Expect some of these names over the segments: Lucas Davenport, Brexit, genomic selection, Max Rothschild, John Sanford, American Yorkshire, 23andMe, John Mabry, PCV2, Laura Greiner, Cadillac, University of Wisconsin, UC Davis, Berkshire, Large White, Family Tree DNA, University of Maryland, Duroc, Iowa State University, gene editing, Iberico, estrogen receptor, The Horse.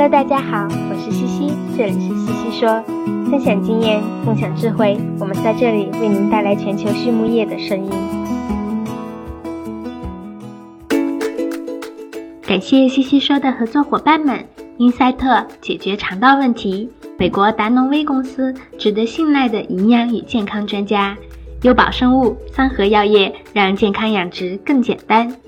Hello， 大家好，我是西西，这里是西西说，分享经验，共享智慧，我们在这里为您带来全球畜牧业的声音。感谢西西说的合作伙伴们，英赛特解决肠道问题，美国达农威公司值得信赖的营养与健康专家，优宝生物、三和药业让健康养殖更简单。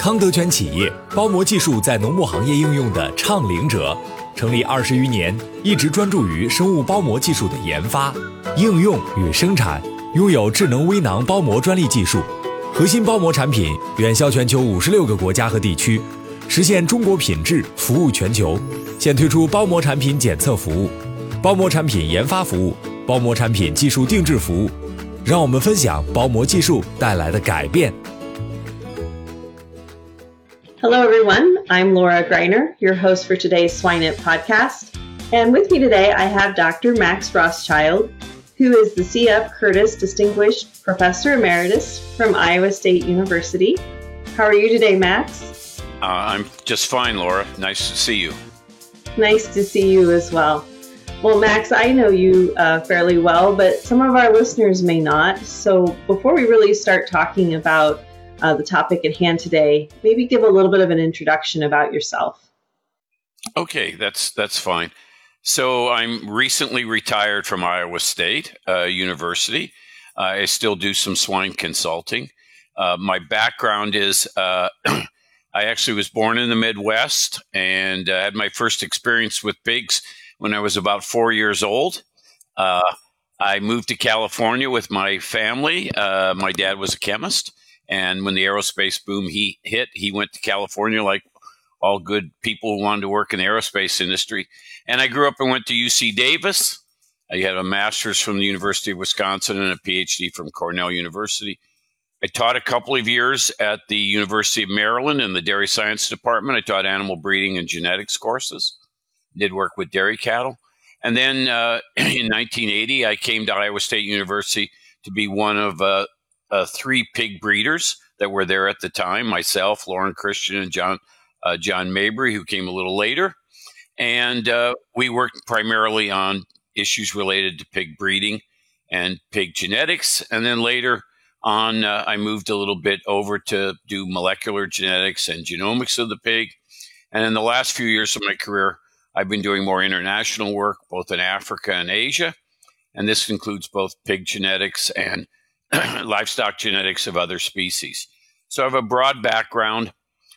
康德全企业，包膜技术在农牧行业应用的倡领者，成立20余年，一直专注于生物包膜技术的研发、应用与生产，拥有智能微囊包膜专利技术，核心包膜产品远销全球56个国家和地区，实现中国品质服务全球。现推出包膜产品检测服务、包膜产品研发服务、包膜产品技术定制服务，让我们分享包膜技术带来的改变。Hello everyone, I'm Laura Greiner, your host for today's SwineNet podcast. And with me today I have Dr. Max Rothschild, who is the C.F. Curtis Distinguished Professor Emeritus from Iowa State University. How are you today, Max? I'm just fine, Laura. Nice to see you. Nice to see you as well. Well, Max, I know you fairly well, but some of our listeners may not. So before we really start talking about the topic at hand today, maybe give a little bit of an introduction about yourself. Okay, that's fine. So I'm recently retired from Iowa State University. I still do some swine consulting. My background is I actually was born in the Midwest and had my first experience with pigs when I was about 4 years old. I moved to California with my family. My dad was a chemist. And when the aerospace boom hit, he went to California like all good people who wanted to work in the aerospace industry. And I grew up and went to UC Davis. I had a master's from the University of Wisconsin and a PhD from Cornell University. I taught a couple of years at the University of Maryland in the dairy science department. I taught animal breeding and genetics courses, did work with dairy cattle. And then in 1980, I came to Iowa State University to be one of three pig breeders that were there at the time, myself, Lauren Christian, and John Mabry, who came a little later. And we worked primarily on issues related to pig breeding and pig genetics. And then later on, I moved a little bit over to do molecular genetics and genomics of the pig. And in the last few years of my career, I've been doing more international work, both in Africa and Asia. And this includes both pig genetics and livestock genetics of other species. So I have a broad background.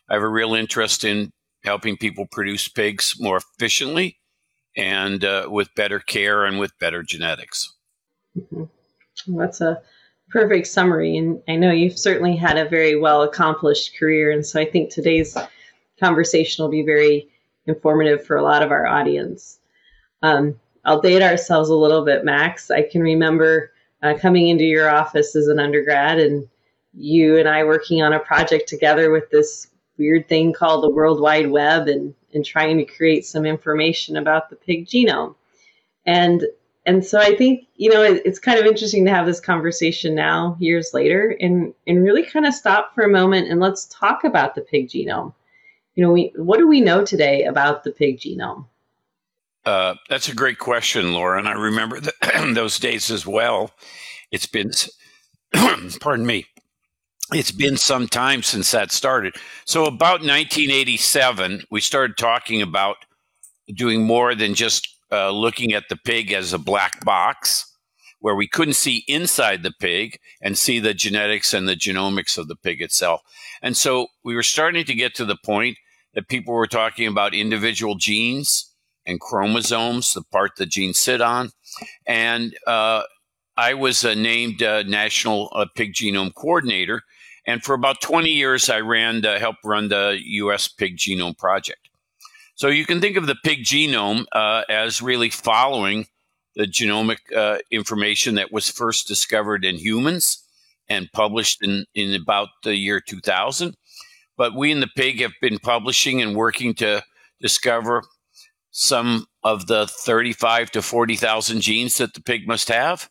I have a real interest in helping people produce pigs more efficiently and with better care and with better genetics. Mm-hmm. Well, that's a perfect summary. And I know you've certainly had a very well accomplished career. And so I think today's conversation will be very informative for a lot of our audience. I'll date ourselves a little bit, Max. I can remember coming into your office as an undergrad and you and I working on a project together with this weird thing called the World Wide Web and trying to create some information about the pig genome. And so I think, you know, it's kind of interesting to have this conversation now, years later, and really kind of stop for a moment and let's talk about the pig genome. You know, what do we know today about the pig genome? That's a great question, Laura, and I remember those days as well. It's been, pardon me, it's been some time since that started. So about 1987, we started talking about doing more than just looking at the pig as a black box, where we couldn't see inside the pig and see the genetics and the genomics of the pig itself. And so we were starting to get to the point that people were talking about individual genes and chromosomes, the part the genes sit on. And I was named National Pig Genome Coordinator. And for about 20 years, I helped run the U.S. Pig Genome Project. So you can think of the pig genome as really following the genomic information that was first discovered in humans and published in about the year 2000. But we in the pig have been publishing and working to discover some of the 35 to 40,000 genes that the pig must have,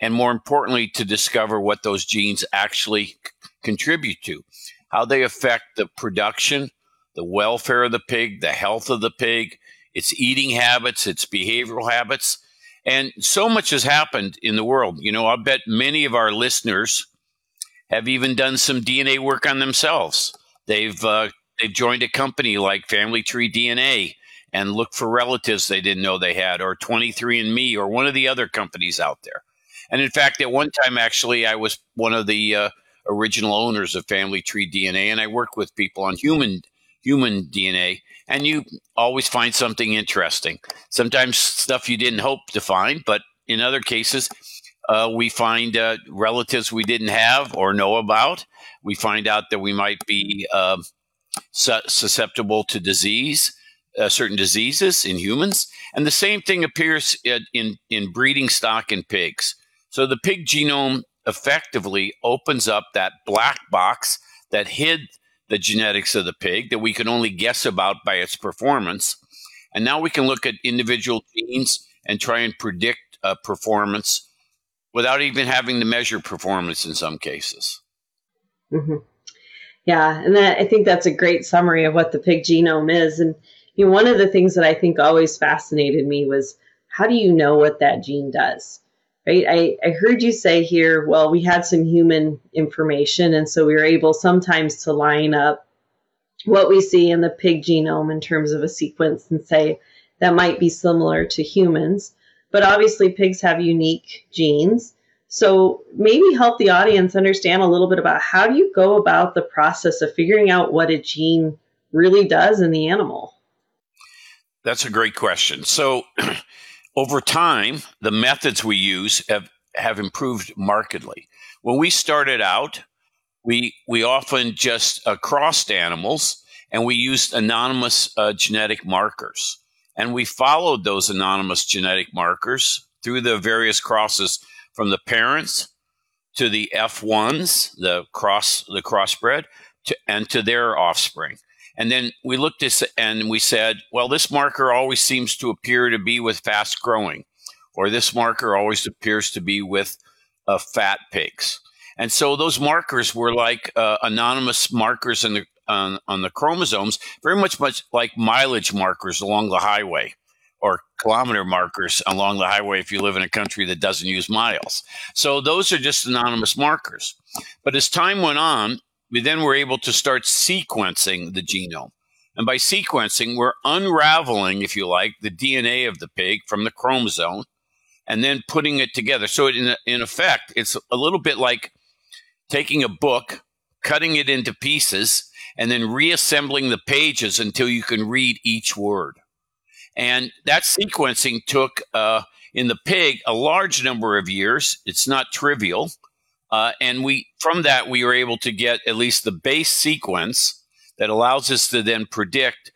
and more importantly, to discover what those genes actually contribute to, how they affect the production, the welfare of the pig, the health of the pig, its eating habits, its behavioral habits. And so much has happened in the world. You know, I bet many of our listeners have even done some DNA work on themselves. They've joined a company like Family Tree DNA and looked for relatives they didn't know they had, or 23andMe, or one of the other companies out there. And in fact, at one time, actually, I was one of the original owners of Family Tree DNA, and I worked with people on human DNA, and you always find something interesting. Sometimes stuff you didn't hope to find, but in other cases, we find relatives we didn't have or know about. We find out that we might be susceptible to disease, certain diseases in humans. And the same thing appears in breeding stock in pigs. So the pig genome effectively opens up that black box that hid the genetics of the pig that we can only guess about by its performance. And now we can look at individual genes and try and predict performance without even having to measure performance in some cases. Mm-hmm. Yeah, and I think that's a great summary of what the pig genome is. And you know, one of the things that I think always fascinated me was, how do you know what that gene does? Right? I heard you say here, well, we had some human information, and so we were able sometimes to line up what we see in the pig genome in terms of a sequence and say that might be similar to humans. But obviously, pigs have unique genes. So maybe help the audience understand a little bit about, how do you go about the process of figuring out what a gene really does in the animal? That's a great question. So over time, the methods we use have improved markedly. When we started out, we often just crossed animals, and we used anonymous genetic markers. And we followed those anonymous genetic markers through the various crosses, from the parents to the F1s, the crossbred, and to their offspring. And then we looked this and we said, well, this marker always seems to appear to be with fast growing, or this marker always appears to be with fat pigs. And so those markers were like anonymous markers on the chromosomes, very much like mileage markers along the highway, or kilometer markers along the highway if you live in a country that doesn't use miles. So those are just anonymous markers. But as time went on, we then were able to start sequencing the genome. And by sequencing, we're unraveling, if you like, the DNA of the pig from the chromosome and then putting it together. So in effect, it's a little bit like taking a book, cutting it into pieces, and then reassembling the pages until you can read each word. And that sequencing took, in the pig, a large number of years. It's not trivial. And from that, we were able to get at least the base sequence that allows us to then predict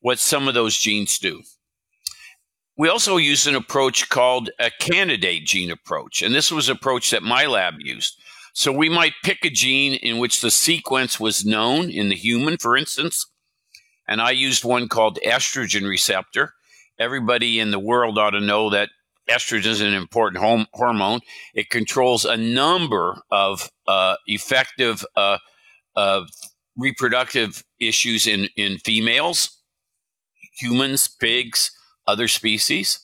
what some of those genes do. We also used an approach called a candidate gene approach, and this was an approach that my lab used. So we might pick a gene in which the sequence was known in the human, for instance, and I used one called estrogen receptor. Everybody in the world ought to know that estrogen is an important hormone. It controls a number of effective reproductive issues in females, humans, pigs, other species.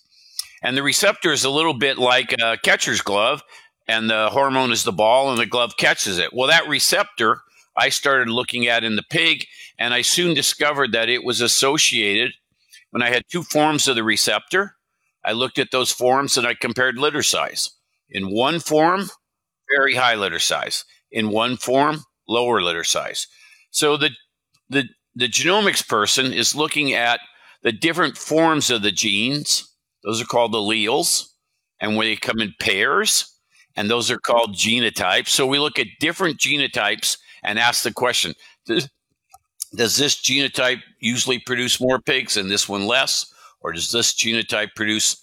And the receptor is a little bit like a catcher's glove, and the hormone is the ball, and the glove catches it. Well, that receptor I started looking at in the pig, and I soon discovered that it was associated when I had two forms of the receptor. I looked at those forms and I compared litter size. In one form, very high litter size. In one form, lower litter size. So the genomics person is looking at the different forms of the genes. Those are called alleles, and when they come in pairs, and those are called genotypes. So we look at different genotypes and ask the question, does this genotype usually produce more pigs and this one less? Or does this genotype produce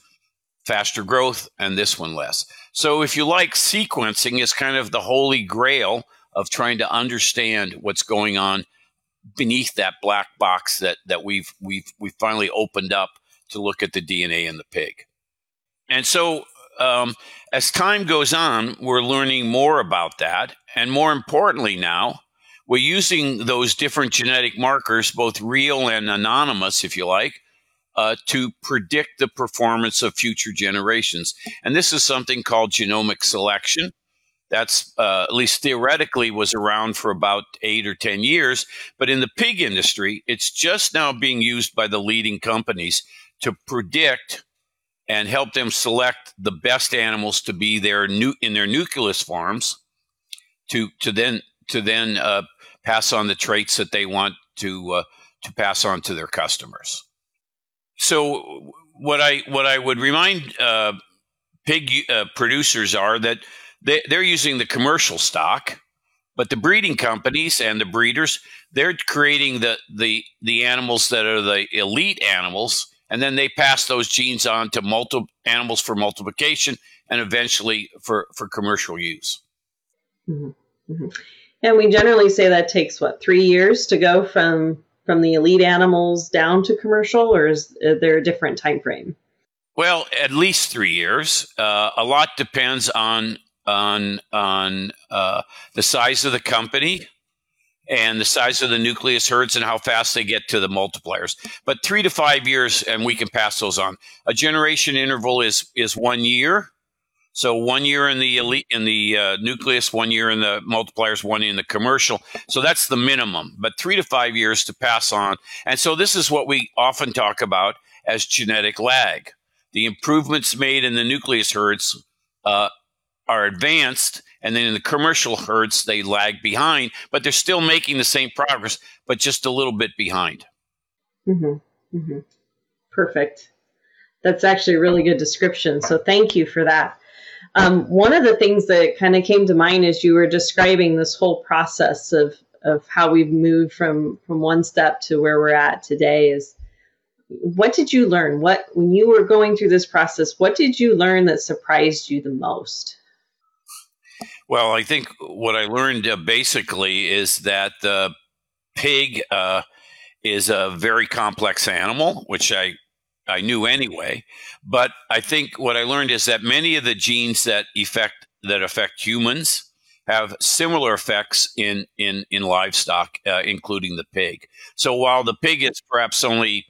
faster growth and this one less? So if you like, sequencing is kind of the holy grail of trying to understand what's going on beneath that black box that we've finally opened up to look at the DNA in the pig. And so as time goes on, we're learning more about that. And more importantly now, we're using those different genetic markers, both real and anonymous, if you like, to predict the performance of future generations. And this is something called genomic selection. That's at least theoretically was around for about 8 or 10 years. But in the pig industry, it's just now being used by the leading companies to predict and help them select the best animals to be in their nucleus farms to then pass on the traits that they want to pass on to their customers. So what I would remind pig producers are that they're using the commercial stock, but the breeding companies and the breeders, they're creating the animals that are the elite animals, and then they pass those genes on to multiple animals for multiplication and eventually for commercial use. Mm-hmm. Mm-hmm. And we generally say that takes, 3 years to go from the elite animals down to commercial, or is there a different time frame? Well, at least 3 years. A lot depends on the size of the company and the size of the nucleus herds and how fast they get to the multipliers. But 3 to 5 years, and we can pass those on. A generation interval is 1 year. So 1 year in the elite, in the nucleus, 1 year in the multipliers, 1 year in the commercial. So that's the minimum, but 3 to 5 years to pass on. And so this is what we often talk about as genetic lag. The improvements made in the nucleus herds are advanced, and then in the commercial herds, they lag behind, but they're still making the same progress, but just a little bit behind. Mm-hmm. Mm-hmm. Perfect. That's actually a really good description, so thank you for that. One of the things that kind of came to mind as you were describing this whole process of how we've moved from one step to where we're at today is, what did you learn? When you were going through this process, what did you learn that surprised you the most? Well, I think what I learned basically is that the pig is a very complex animal, which I knew anyway, but I think what I learned is that many of the genes that affect humans have similar effects in livestock, including the pig. So while the pig is perhaps only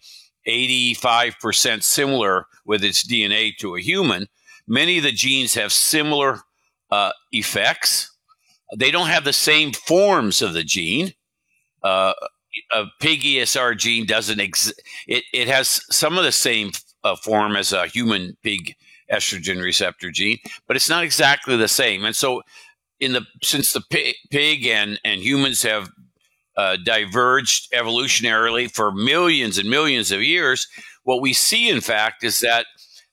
85% similar with its DNA to a human, many of the genes have similar effects. They don't have the same forms of the gene. A pig ESR gene doesn't exist. It has some of the same form as a human pig estrogen receptor gene, but it's not exactly the same. And so since the pig and humans have diverged evolutionarily for millions and millions of years, what we see, in fact, is that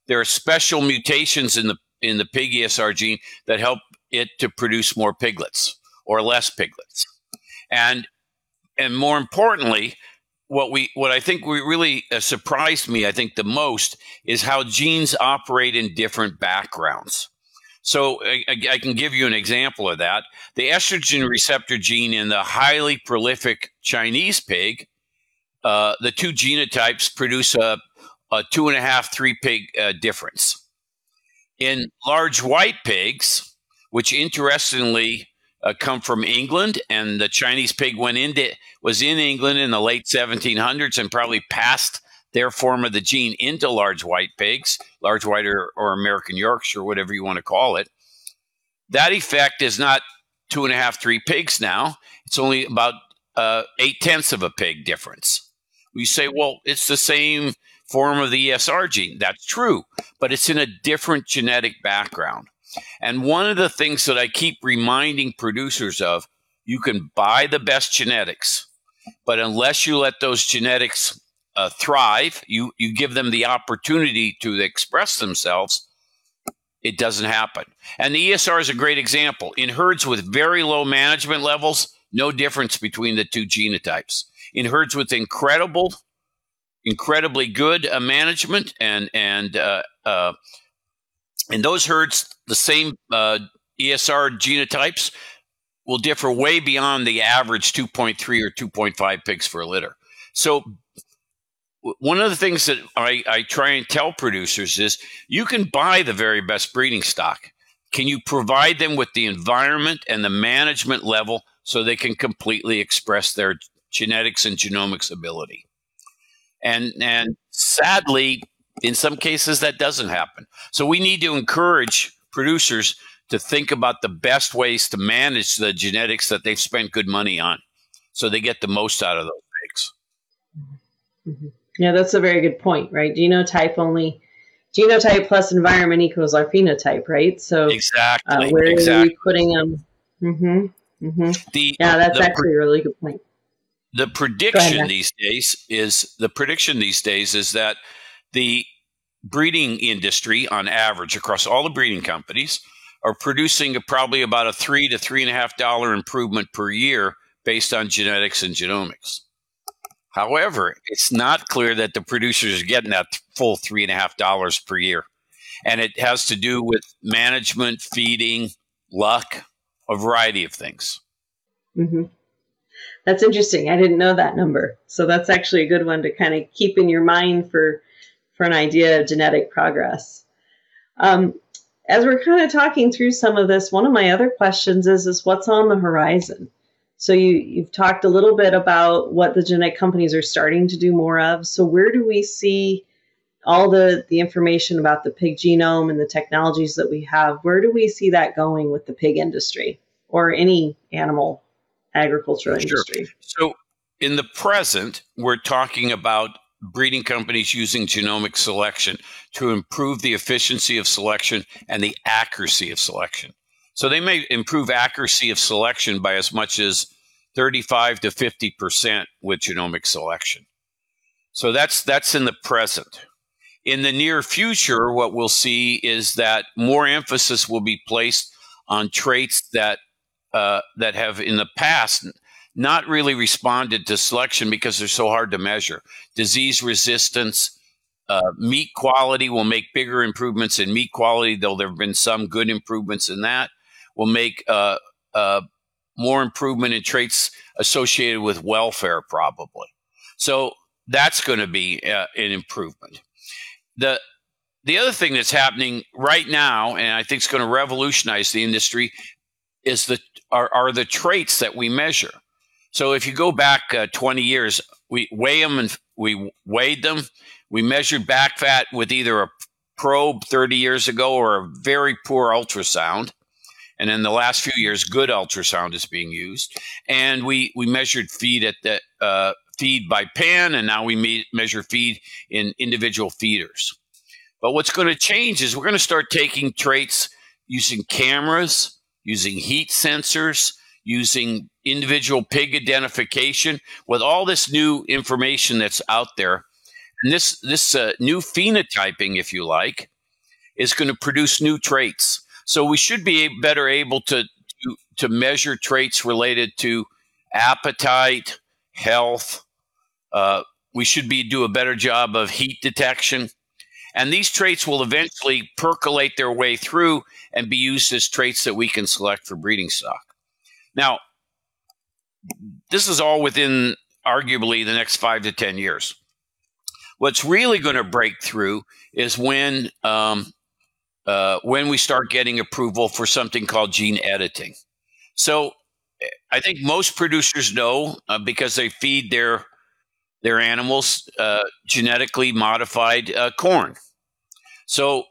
there are special mutations in the pig ESR gene that help it to produce more piglets or less piglets. And more importantly, what I think really surprised me, I think, the most is how genes operate in different backgrounds. So I can give you an example of that. The estrogen receptor gene in the highly prolific Chinese pig, the two genotypes produce a 2.5-3 pig difference. In large white pigs, which interestingly come from England, and the Chinese pig was in England in the late 1700s and probably passed their form of the gene into large white pigs, large white or American Yorkshire, whatever you want to call it. That effect is not 2.5-3 pigs now. It's only about 0.8 of a pig difference. We say, well, it's the same form of the ESR gene. That's true, but it's in a different genetic background. And one of the things that I keep reminding producers of, you can buy the best genetics, but unless you let those genetics thrive, you give them the opportunity to express themselves, it doesn't happen. And the ESR is a great example. In herds with very low management levels, No difference between the two genotypes. In herds with incredibly good management and in those herds, the same ESR genotypes will differ way beyond the average 2.3 or 2.5 pigs per litter. So one of the things that I try and tell producers is you can buy the very best breeding stock. Can you provide them with the environment and the management level so they can completely express their genetics and genomics ability? And sadly, in some cases, that doesn't happen. So we need to encourage producers to think about the best ways to manage the genetics that they've spent good money on so they get the most out of those pigs. Mm-hmm. Yeah, that's a very good point, right? Genotype plus environment equals our phenotype, right? So exactly. Where are we putting them? Mm-hmm. Mm-hmm. That's actually a really good point. The prediction these days is that the breeding industry, on average, across all the breeding companies, are producing probably about a $3 to $3.50 improvement per year based on genetics and genomics. However, it's not clear that the producers are getting that full $3.50 per year, and it has to do with management, feeding, luck, a variety of things. Mm-hmm. That's interesting. I didn't know that number, so that's actually a good one to kind of keep in your mind for an idea of genetic progress. As we're kind of talking through some of this, one of my other questions is what's on the horizon? So you've talked a little bit about what the genetic companies are starting to do more of. So where do we see all the information about the pig genome and the technologies that we have? Where do we see that going with the pig industry or any animal agriculture industry? So in the present, we're talking about breeding companies using genomic selection to improve the efficiency of selection and the accuracy of selection. So they may improve accuracy of selection by as much as 35 to 50% with genomic selection. So that's in the present. In the near future, what we'll see is that more emphasis will be placed on traits that have in the past not really responded to selection because they're so hard to measure. Disease resistance, meat quality will make bigger improvements in meat quality, though there have been some good improvements in that. Will make more improvement in traits associated with welfare, probably. So that's going to be an improvement. The other thing that's happening right now, and I think is going to revolutionize the industry, is are the traits that we measure. So if you go back 20 years, we weighed them. We measured back fat with either a probe 30 years ago or a very poor ultrasound. And in the last few years, good ultrasound is being used. And we measured feed at the feed by pan, and now we measure feed in individual feeders. But what's going to change is we're going to start taking traits using cameras, using heat sensors, using individual pig identification, with all this new information that's out there. And this new phenotyping, if you like, is going to produce new traits. So we should be better able to measure traits related to appetite, health. We should do a better job of heat detection. And these traits will eventually percolate their way through and be used as traits that we can select for breeding stock. Now, this is all within arguably the next 5 to 10 years. What's really going to break through is when we start getting approval for something called gene editing. So I think most producers know because they feed their animals genetically modified corn. So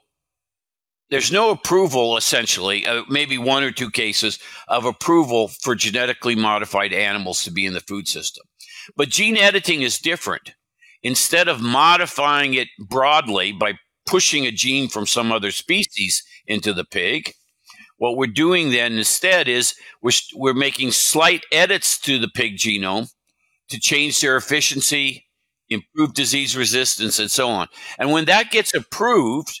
there's no approval, essentially, maybe one or two cases of approval for genetically modified animals to be in the food system. But gene editing is different. Instead of modifying it broadly by pushing a gene from some other species into the pig, what we're doing then instead is we're making slight edits to the pig genome to change their efficiency, improve disease resistance, and so on. And when that gets approved,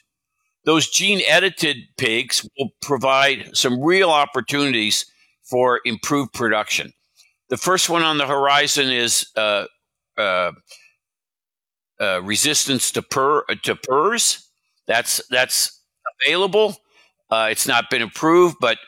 those gene-edited pigs will provide some real opportunities for improved production. The first one on the horizon is resistance to PERS. That's available. It's not been approved, but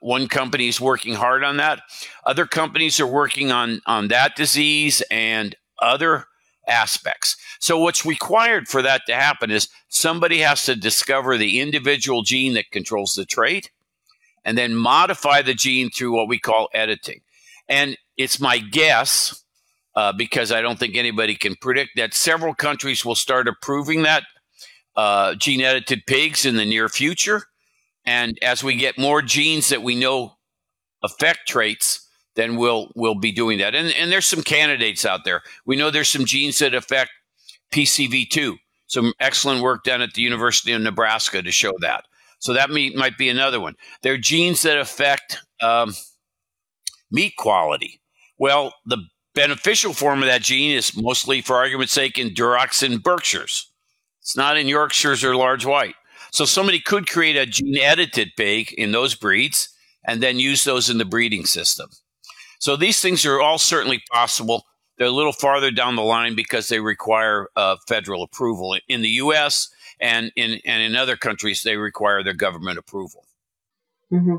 one company is working hard on that. Other companies are working on that disease and other aspects. So what's required for that to happen is somebody has to discover the individual gene that controls the trait and then modify the gene through what we call editing. And it's my guess, because I don't think anybody can predict, that several countries will start approving that gene-edited pigs in the near future. And as we get more genes that we know affect traits, then we'll be doing that. And there's some candidates out there. We know there's some genes that affect PCV2. Some excellent work done at the University of Nebraska to show that. So that might be another one. There are genes that affect meat quality. Well, the beneficial form of that gene is mostly, for argument's sake, in Durocs and Berkshires. It's not in Yorkshires or Large White. So somebody could create a gene-edited pig in those breeds and then use those in the breeding system. So these things are all certainly possible. They're a little farther down the line because they require federal approval. In the U.S. and in other countries, they require their government approval. Mm-hmm.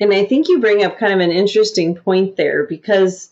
And I think you bring up kind of an interesting point there, because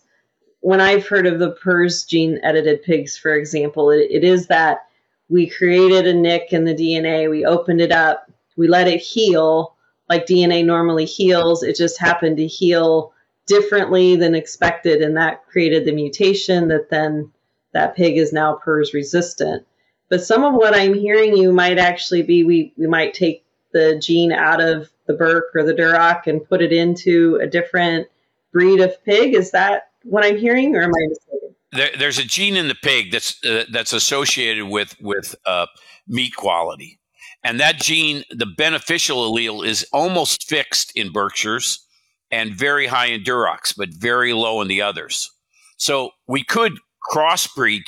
when I've heard of the PERS gene-edited pigs, for example, it is that we created a nick in the DNA, we opened it up, we let it heal like DNA normally heals. It just happened to heal differently than expected, and that created the mutation that then that pig is now PERS resistant. But some of what I'm hearing you might actually be, we might take the gene out of the Berk or the Duroc and put it into a different breed of pig. Is that what I'm hearing, or am I mistaken? There's a gene in the pig that's associated with meat quality. And that gene, the beneficial allele, is almost fixed in Berkshires and very high in Durocs, but very low in the others. So we could crossbreed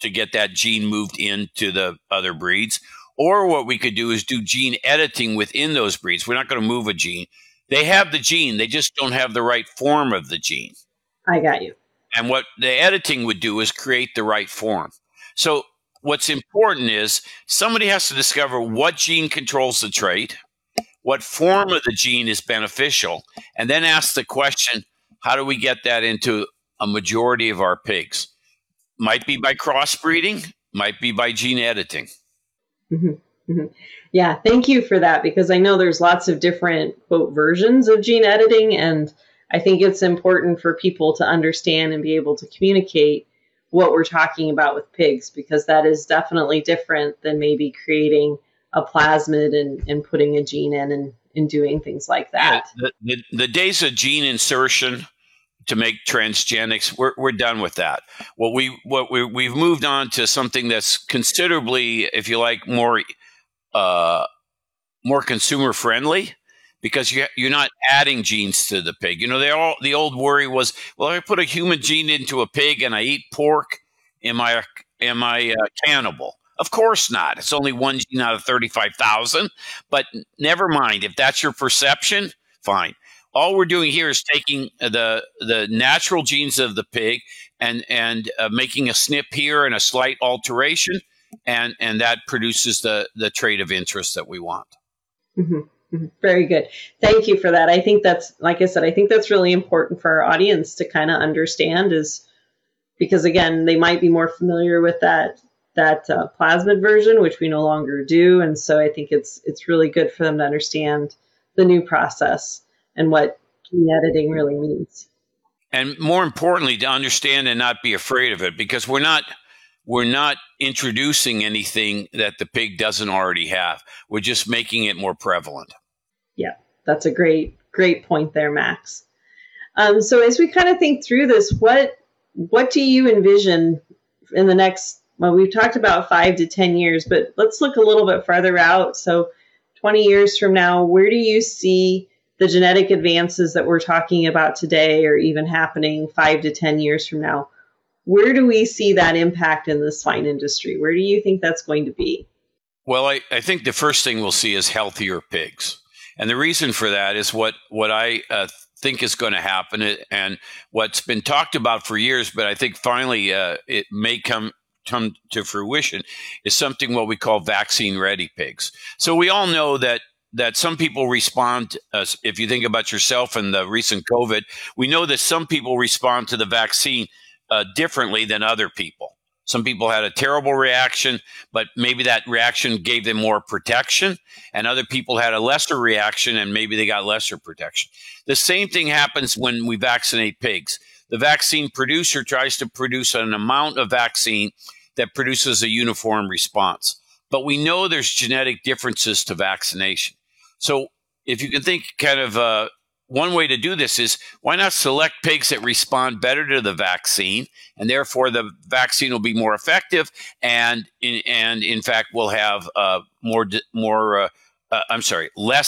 to get that gene moved into the other breeds. Or what we could do is do gene editing within those breeds. We're not going to move a gene. They have the gene. They just don't have the right form of the gene. I got you. And what the editing would do is create the right form. So what's important is somebody has to discover what gene controls the trait, what form of the gene is beneficial, and then ask the question, how do we get that into a majority of our pigs? Might be by crossbreeding, might be by gene editing. Mm-hmm. Mm-hmm. Yeah, thank you for that, because I know there's lots of different, quote, versions of gene editing, and I think it's important for people to understand and be able to communicate what we're talking about with pigs, because that is definitely different than maybe creating a plasmid and putting a gene in and doing things like that. Yeah, the days of gene insertion to make transgenics, we're done with that. We've moved on to something that's considerably, if you like, more consumer friendly, because you're not adding genes to the pig. You know, the old worry was, well, I put a human gene into a pig and I eat pork, am I cannibal? Of course not. It's only one gene out of 35,000, but never mind. If that's your perception, fine. All we're doing here is taking the natural genes of the pig and making a snip here and a slight alteration, and that produces the trait of interest that we want. Mm-hmm. Very good. Thank you for that. I think that's, like I said, I think that's really important for our audience to kind of understand, is because, again, they might be more familiar with that plasmid version, which we no longer do. And so I think it's really good for them to understand the new process and what gene editing really means. And more importantly, to understand and not be afraid of it, because we're not introducing anything that the pig doesn't already have. We're just making it more prevalent. Yeah, that's a great point there, Max. So as we kind of think through this, what do you envision in the next, well, we've talked about 5 to 10 years, but let's look a little bit farther out. So 20 years from now, where do you see the genetic advances that we're talking about today, or even happening 5 to 10 years from now? Where do we see that impact in the swine industry? Where do you think that's going to be? Well, I think the first thing we'll see is healthier pigs. And the reason for that is what I think is going to happen and what's been talked about for years, but I think finally it may come to fruition, is something what we call vaccine-ready pigs. So we all know that some people respond, if you think about yourself and the recent COVID, we know that some people respond to the vaccine differently than other people. Some people had a terrible reaction, but maybe that reaction gave them more protection, and other people had a lesser reaction, and maybe they got lesser protection. The same thing happens when we vaccinate pigs. The vaccine producer tries to produce an amount of vaccine that produces a uniform response. But we know there's genetic differences to vaccination. So if you can think kind of one way to do this is, why not select pigs that respond better to the vaccine, and therefore the vaccine will be more effective, and in fact we'll have less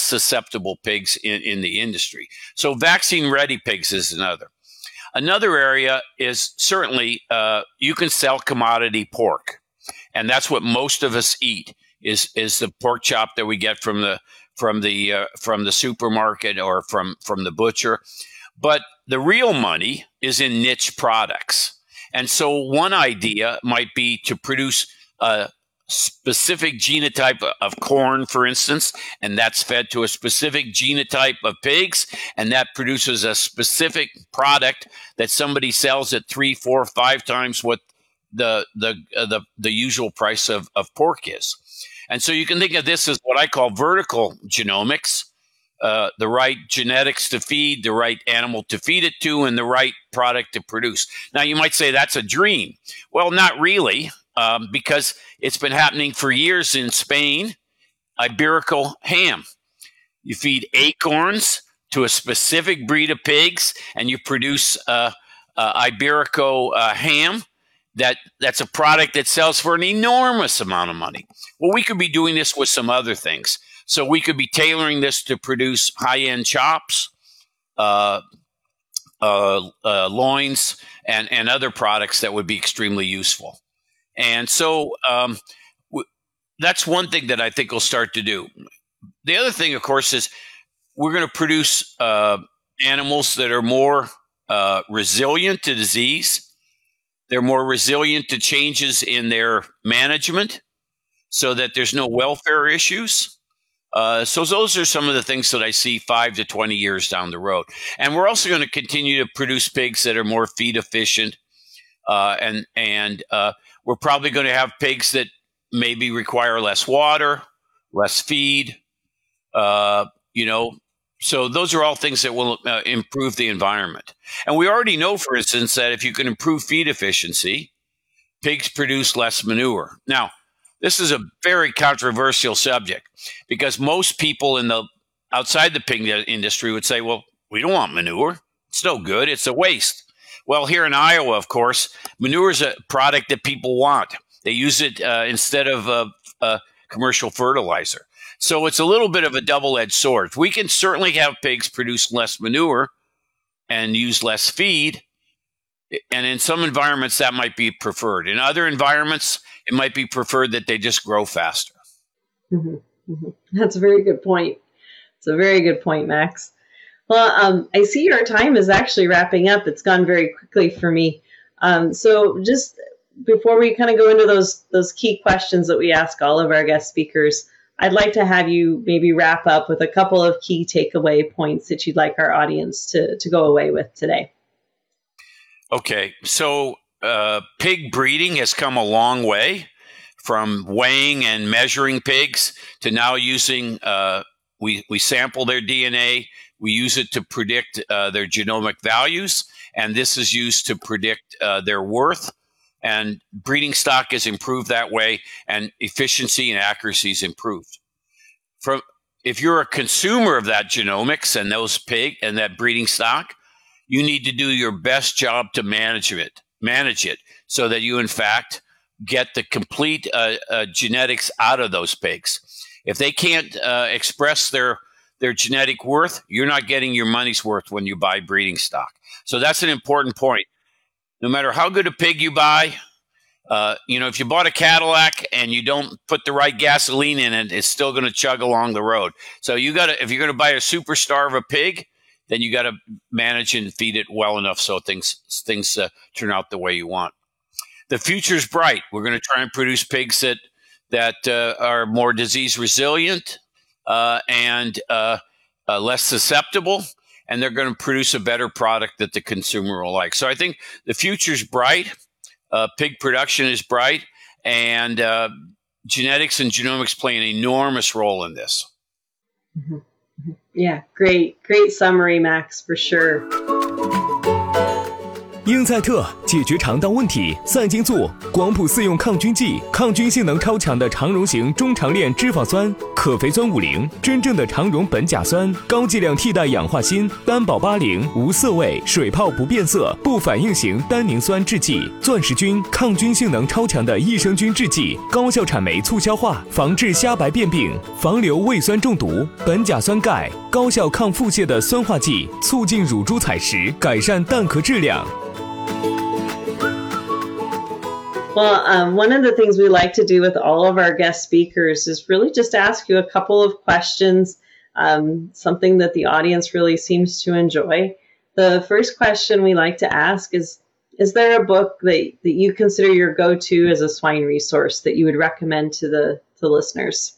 susceptible pigs in the industry. So vaccine-ready pigs is another. Another area is certainly you can sell commodity pork, and that's what most of us eat is the pork chop that we get from the supermarket or from the butcher. But the real money is in niche products. And so one idea might be to produce a specific genotype of corn, for instance, and that's fed to a specific genotype of pigs, and that produces a specific product that somebody sells at 3, 4, 5 times what the usual price of pork is. And so you can think of this as what I call vertical genomics, the right genetics to feed, the right animal to feed it to, and the right product to produce. Now, you might say that's a dream. Well, not really, because it's been happening for years in Spain, Iberico ham. You feed acorns to a specific breed of pigs, and you produce Iberico ham. That's a product that sells for an enormous amount of money. Well, we could be doing this with some other things. So we could be tailoring this to produce high-end chops, loins, and other products that would be extremely useful. And so that's one thing that I think we'll start to do. The other thing, of course, is we're going to produce animals that are more resilient to disease. They're more resilient to changes in their management so that there's no welfare issues. So those are some of the things that I see 5 to 20 years down the road. And we're also going to continue to produce pigs that are more feed efficient. And we're probably going to have pigs that maybe require less water, less feed, So those are all things that will improve the environment. And we already know, for instance, that if you can improve feed efficiency, pigs produce less manure. Now, this is a very controversial subject because most people outside the pig industry would say, well, we don't want manure. It's no good. It's a waste. Well, here in Iowa, of course, manure is a product that people want. They use it instead of commercial fertilizer. So it's a little bit of a double-edged sword. We can certainly have pigs produce less manure and use less feed. And in some environments, that might be preferred. In other environments, it might be preferred that they just grow faster. Mm-hmm. Mm-hmm. That's a very good point. It's a very good point, Max. Well, I see our time is actually wrapping up. It's gone very quickly for me. So just before we kind of go into those key questions that we ask all of our guest speakers, I'd like to have you maybe wrap up with a couple of key takeaway points that you'd like our audience to go away with today. Okay. So pig breeding has come a long way from weighing and measuring pigs to now using, we sample their DNA, we use it to predict their genomic values, and this is used to predict their worth. And breeding stock is improved that way, and efficiency and accuracy is improved. If you're a consumer of that genomics and those pig and that breeding stock, you need to do your best job to manage it so that you, in fact, get the complete genetics out of those pigs. If they can't express their genetic worth, you're not getting your money's worth when you buy breeding stock. So that's an important point. No matter how good a pig you buy, if you bought a Cadillac and you don't put the right gasoline in it, it's still going to chug along the road. So if you're going to buy a superstar of a pig, then you got to manage and feed it well enough so things turn out the way you want. The future's bright. We're going to try and produce pigs that are more disease resilient and less susceptible, and they're going to produce a better product that the consumer will like. So I think the future's bright. Pig production is bright, and genetics and genomics play an enormous role in this. Mm-hmm. Yeah, great summary, Max, for sure. 英赛特解决肠道问题，赛金素广谱四用抗菌剂，抗菌性能超强的肠溶型中长链脂肪酸可肥酸50，真正的肠溶苯甲酸，高剂量替代氧化锌，单保80，无色味，水泡不变色，不反应型单宁酸制剂，钻石菌抗菌性能超强的益生菌制剂，高效产酶促消化，防治虾白变病，防瘤胃酸中毒，苯甲酸钙，高效抗腹泻的酸化剂，促进乳猪采食，改善蛋壳质量。Well, one of the things we like to do with all of our guest speakers is really just ask you a couple of questions, something that the audience really seems to enjoy. The first question we like to ask is there a book that you consider your go-to as a swine resource that you would recommend to the listeners?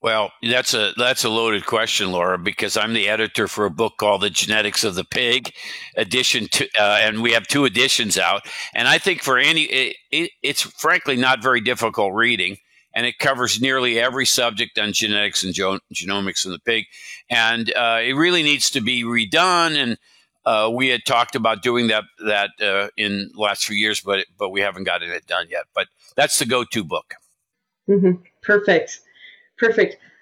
Well, that's a loaded question, Laura, because I'm the editor for a book called The Genetics of the Pig, and we have two editions out. And I think for it's frankly not very difficult reading, and it covers nearly every subject on genetics and genomics in the pig. And it really needs to be redone. And we had talked about doing that in the last few years, but we haven't gotten it done yet. But that's the go-to book. Mm-hmm. Perfect.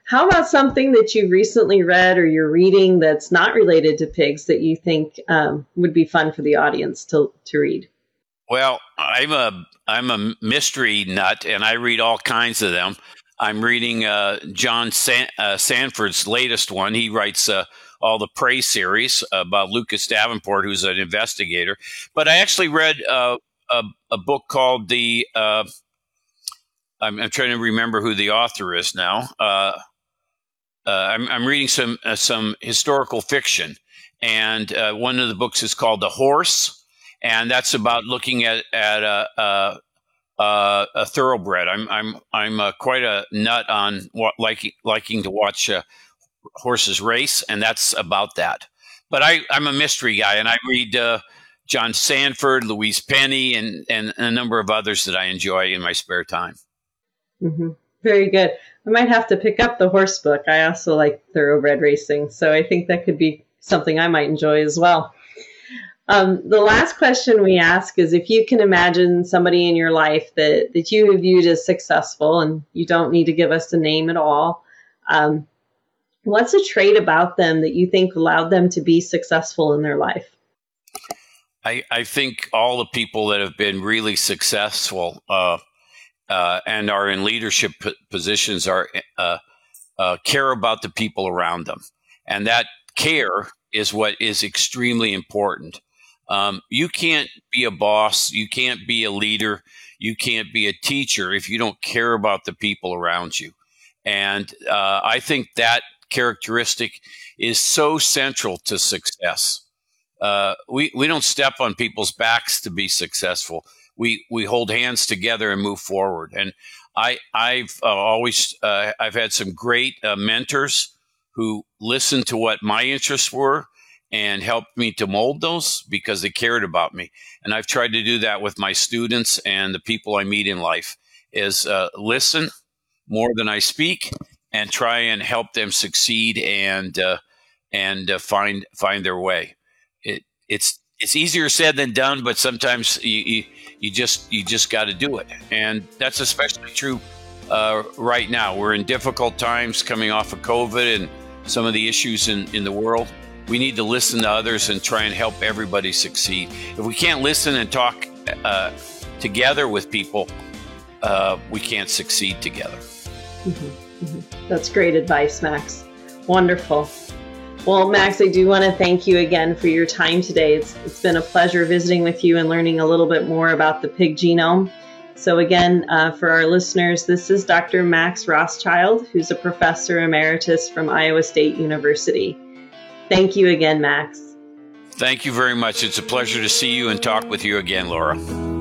How about something that you recently read or you're reading that's not related to pigs that you think would be fun for the audience to read? Well, I'm a mystery nut, and I read all kinds of them. I'm reading John Sanford's latest one. He writes all the Prey series about Lucas Davenport, who's an investigator. But I actually read a book called I'm trying to remember who the author is now. I'm reading some historical fiction, and one of the books is called The Horse, and that's about looking at a thoroughbred. I'm quite a nut on liking to watch horses race, and that's about that. But I'm a mystery guy, and I read John Sanford, Louise Penny, and a number of others that I enjoy in my spare time. Mm-hmm. Very good. I might have to pick up the horse book. I also like thoroughbred racing, so I think that could be something I might enjoy as well. The last question we ask is if you can imagine somebody in your life that you have viewed as successful, and you don't need to give us a name at all, what's a trait about them that you think allowed them to be successful in their life? I think all the people that have been really successful and are in leadership positions are care about the people around them. And that care is what is extremely important. You can't be a boss. You can't be a leader. You can't be a teacher if you don't care about the people around you. And I think that characteristic is so central to success. We don't step on people's backs to be successful. We hold hands together and move forward. And I've had some great mentors who listened to what my interests were and helped me to mold those because they cared about me. And I've tried to do that with my students and the people I meet in life is listen more than I speak and try and help them succeed and find their way. It's easier said than done, but sometimes you just got to do it, and that's especially true right now. We're in difficult times, coming off of COVID and some of the issues in the world. We need to listen to others and try and help everybody succeed. If we can't listen and talk together with people, we can't succeed together. Mm-hmm. Mm-hmm. That's great advice, Max. Wonderful. Well, Max, I do want to thank you again for your time today. It's been a pleasure visiting with you and learning a little bit more about the pig genome. So again, for our listeners, this is Dr. Max Rothschild, who's a professor emeritus from Iowa State University. Thank you again, Max. Thank you very much. It's a pleasure to see you and talk with you again, Laura.